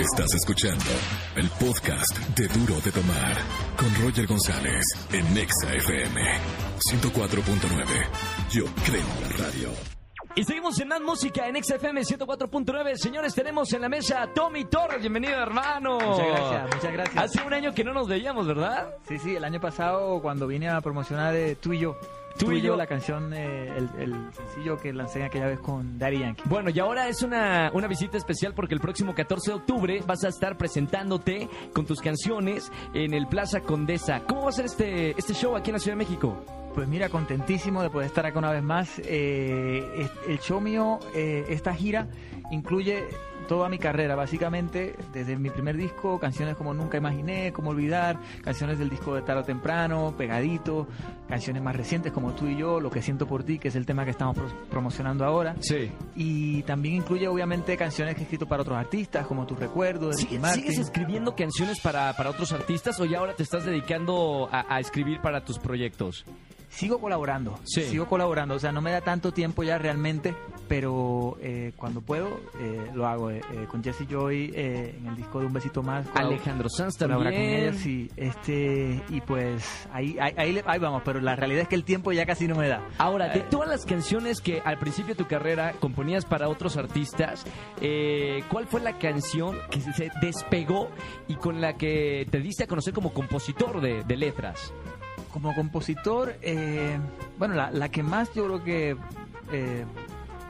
Estás escuchando el podcast de Duro de Tomar con Roger González en Nexa FM 104.9. Yo creo en la radio. Y seguimos en más música en XFM 104.9. Señores, tenemos en la mesa a Tommy Torres. Bienvenido, hermano. Muchas gracias, muchas gracias. Hace un año que no nos veíamos, ¿verdad? Sí, sí, el año pasado cuando vine a promocionar Tú y yo, la canción, el sencillo que lancé aquella vez con Daddy Yankee. Bueno, y ahora es una visita especial porque el próximo 14 de octubre vas a estar presentándote con tus canciones en el Plaza Condesa. ¿Cómo va a ser este show aquí en la Ciudad de México? Pues mira, contentísimo de poder estar acá una vez más. El show mío, esta gira, incluye toda mi carrera, básicamente, desde mi primer disco, canciones como Nunca Imaginé, Cómo Olvidar, canciones del disco de Taro Temprano, Pegadito, canciones más recientes como Tú y Yo, Lo que Siento por Ti, que es el tema que estamos promocionando ahora. Sí. Y también incluye, obviamente, canciones que he escrito para otros artistas, como Tus Recuerdos, Ricky Martin. ¿Sigues escribiendo canciones para otros artistas o ya ahora te estás dedicando a escribir para tus proyectos? Sigo colaborando, o sea, no me da tanto tiempo ya realmente, pero cuando puedo lo hago con Jesse Joy en el disco de Un Besito Más. Alejandro Sanz también. Con ella, sí, y pues ahí vamos, pero la realidad es que el tiempo ya casi no me da. Ahora, de todas las canciones que al principio de tu carrera componías para otros artistas, ¿cuál fue la canción que se despegó y con la que te diste a conocer como compositor de letras? Como compositor, bueno, la que más yo creo que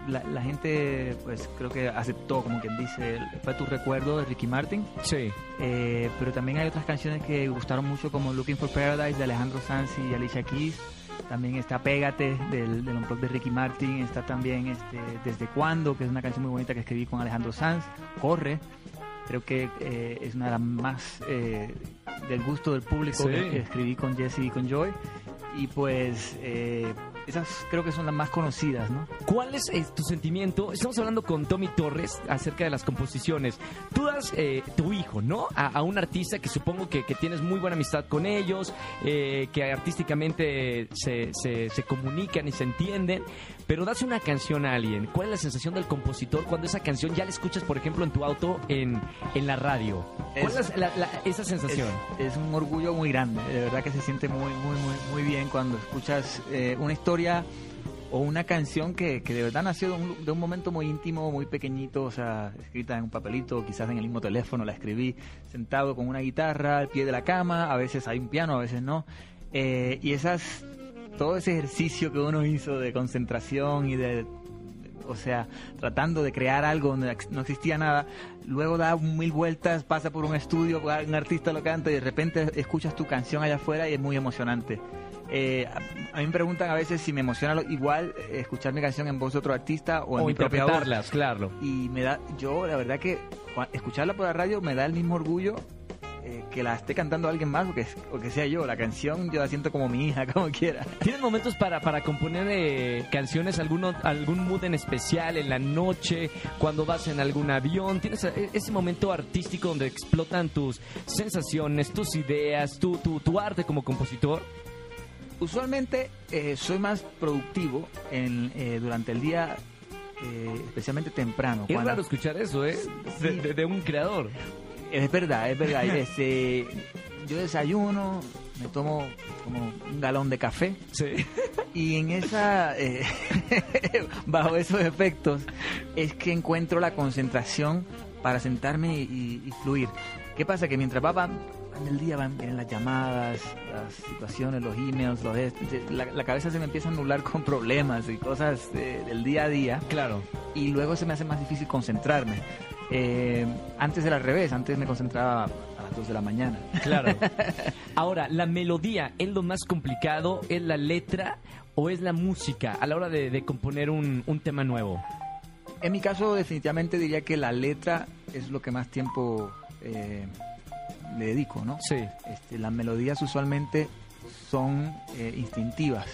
la gente, pues creo que aceptó, como quien dice, fue Tu Recuerdo de Ricky Martin. Sí. Pero también hay otras canciones que gustaron mucho, como Looking for Paradise de Alejandro Sanz y Alicia Keys. También está Pégate del unplug de Ricky Martin. Está también Desde Cuándo, que es una canción muy bonita que escribí con Alejandro Sanz. Corre. Creo que es una de las más del gusto del público, sí, que escribí con Jesse y con Joy. Y pues esas creo que son las más conocidas, ¿no? ¿Cuál es tu sentimiento? Estamos hablando con Tommy Torres acerca de las composiciones. Tú das tu hijo, ¿no? A un artista que supongo que tienes muy buena amistad con ellos, que artísticamente se comunican y se entienden, pero das una canción a alguien. ¿Cuál es la sensación del compositor cuando esa canción ya la escuchas, por ejemplo, en tu auto, en la radio? ¿Cuál es esa sensación? Es un orgullo muy grande. De verdad que se siente muy, muy, muy, muy bien cuando escuchas una historia o una canción que de verdad nació de un momento muy íntimo, muy pequeñito, o sea, escrita en un papelito, quizás en el mismo teléfono la escribí sentado con una guitarra al pie de la cama, a veces hay un piano, a veces no, y todo ese ejercicio que uno hizo de concentración y o sea, tratando de crear algo donde no existía nada, luego da mil vueltas, pasa por un estudio, un artista lo canta y de repente escuchas tu canción allá afuera y es muy emocionante. A mí me preguntan a veces si me emociona igual escuchar mi canción en voz de otro artista o en mi propia voz. Claro. Y yo la verdad que escucharla por la radio me da el mismo orgullo que la esté cantando alguien más o que sea yo. La canción yo la siento como mi hija, como quiera. ¿Tienes momentos para componer canciones, algún mood en especial, en la noche, cuando vas en algún avión? ¿Tienes ese momento artístico donde explotan tus sensaciones, tus ideas, tu arte como compositor? Usualmente soy más productivo durante el día, especialmente temprano. Es raro escuchar eso, ¿eh? Sí. De un creador. Es verdad. Yo desayuno, me tomo como un galón de café. Sí. Y en bajo esos efectos, es que encuentro la concentración para sentarme y fluir. ¿Qué pasa? Que mientras en el día vienen las llamadas, las situaciones, los emails, la cabeza se me empieza a nublar con problemas y cosas del día a día. Claro. Y luego se me hace más difícil concentrarme. Antes era al revés, antes me concentraba a las 2 de la mañana. Claro. Ahora, ¿la melodía es lo más complicado? ¿Es la letra o es la música a la hora de componer un tema nuevo? En mi caso, definitivamente diría que la letra es lo que más tiempo le dedico, ¿no? Sí. Las melodías usualmente son instintivas.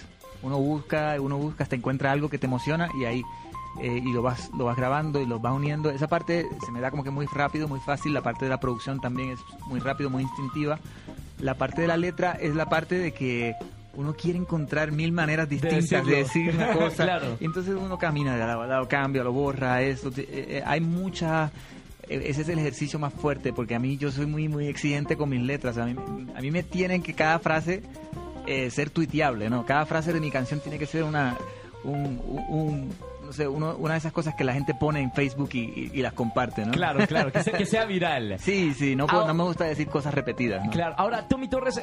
Uno busca hasta encuentra algo que te emociona y ahí y lo vas grabando y lo vas uniendo. Esa parte se me da como que muy rápido, muy fácil. La parte de la producción también es muy rápido, muy instintiva. La parte de la letra es la parte de que uno quiere encontrar mil maneras distintas de decir una cosa. Claro. Entonces uno camina de lado a lado, cambia, lo borra, eso. Hay mucha ese es el ejercicio más fuerte, porque a mí yo soy muy, muy exigente con mis letras. A mí me tienen que cada frase ser tuiteable, ¿no? Cada frase de mi canción tiene que ser una de esas cosas que la gente pone en Facebook y las comparte, ¿no? Claro, claro, que sea viral. Sí, sí, no me gusta decir cosas repetidas, ¿no? Claro, ahora, Tommy Torres,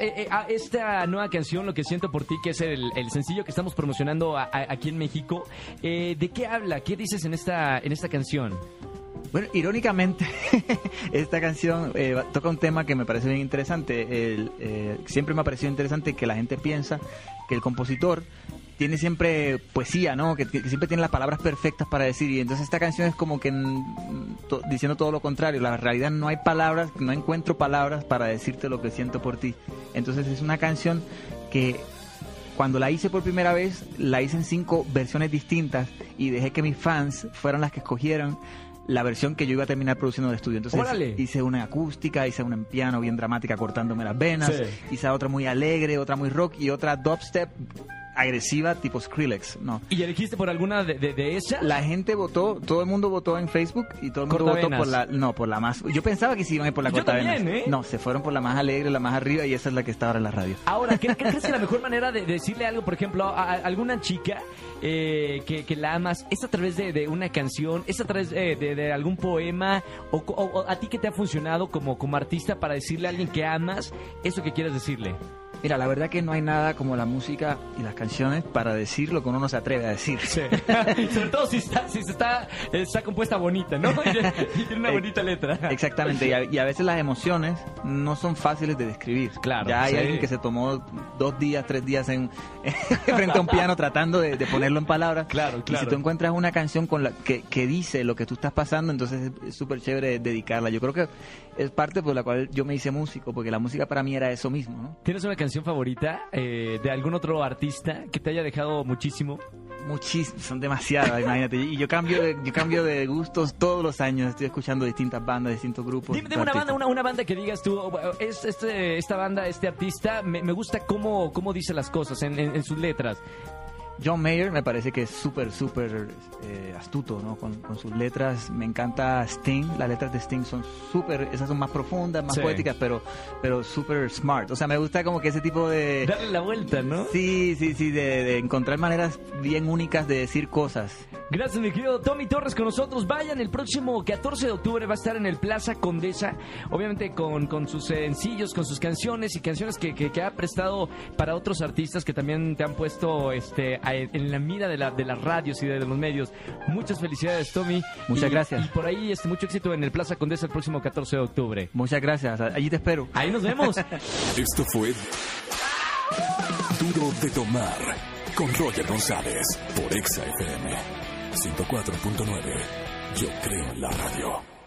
esta nueva canción, Lo que siento por ti, que es el sencillo que estamos promocionando aquí en México, ¿de qué habla? ¿Qué dices en esta canción? Bueno, irónicamente, esta canción toca un tema que me parece bien interesante. Siempre me ha parecido interesante que la gente piensa que el compositor tiene siempre poesía, ¿no? Que siempre tiene las palabras perfectas para decir. Y entonces esta canción es como que diciendo todo lo contrario. La realidad, no hay palabras, no encuentro palabras para decirte lo que siento por ti. Entonces es una canción que, cuando la hice por primera vez, la hice en 5 versiones distintas y dejé que mis fans fueran las que escogieran la versión que yo iba a terminar produciendo en el estudio. Entonces, ¡órale!, hice una acústica, hice una en piano bien dramática cortándome las venas, sí, hice otra muy alegre, otra muy rock y otra dubstep agresiva tipo Skrillex, ¿no? ¿Y elegiste por alguna de esas? La gente votó, todo el mundo votó en Facebook y todo el mundo votó por la más... Yo pensaba que se iban a ir por la cortavenas. Yo también, ¿eh? No, se fueron por la más alegre, la más arriba, y esa es la que está ahora en la radio. Ahora, ¿qué crees que la mejor manera de decirle algo, por ejemplo, a alguna chica que la amas, es a través de una canción, es a través de algún poema, o a ti que te ha funcionado como artista para decirle a alguien que amas eso que quieres decirle? Mira, la verdad que no hay nada como la música y las canciones para decir lo que uno no se atreve a decir. Sí. Sobre todo si está compuesta bonita, ¿no? Y tiene una bonita letra. Exactamente. Y a veces las emociones no son fáciles de describir. Claro. Ya hay, sí, alguien que se tomó 2 días, 3 días frente a un piano tratando de ponerlo en palabras. Claro, claro. Y si tú encuentras una canción con la que dice lo que tú estás pasando, entonces es súper chévere dedicarla. Yo creo que es parte por la cual yo me hice músico, porque la música para mí era eso mismo, ¿no? ¿Tienes una canción favorita de algún otro artista que te haya dejado muchísimo? Son demasiadas, imagínate. Y yo cambio de gustos todos los años. Estoy escuchando distintas bandas, distintos grupos. Dime una banda que digas tú, esta banda, este artista, me gusta cómo dice las cosas en sus letras. John Mayer me parece que es súper, súper astuto, ¿no? Con sus letras. Me encanta Sting. Las letras de Sting son súper, esas son más profundas, más, sí, poéticas, pero súper smart. O sea, me gusta como que ese tipo de... darle la vuelta, ¿no? Sí, sí, sí, de encontrar maneras bien únicas de decir cosas. Gracias, mi querido Tommy Torres, con nosotros. Vayan, el próximo 14 de octubre va a estar en el Plaza Condesa, obviamente con sus sencillos, con sus canciones y canciones que ha prestado para otros artistas que también te han puesto en la mira de las radios y de los medios. Muchas felicidades, Tommy. Muchas gracias. Y por ahí mucho éxito en el Plaza Condesa el próximo 14 de octubre. Muchas gracias. Allí te espero. Ahí nos vemos. Esto fue Duro de Tomar con Roger González por Nexa FM 104.9. Yo creo en la radio.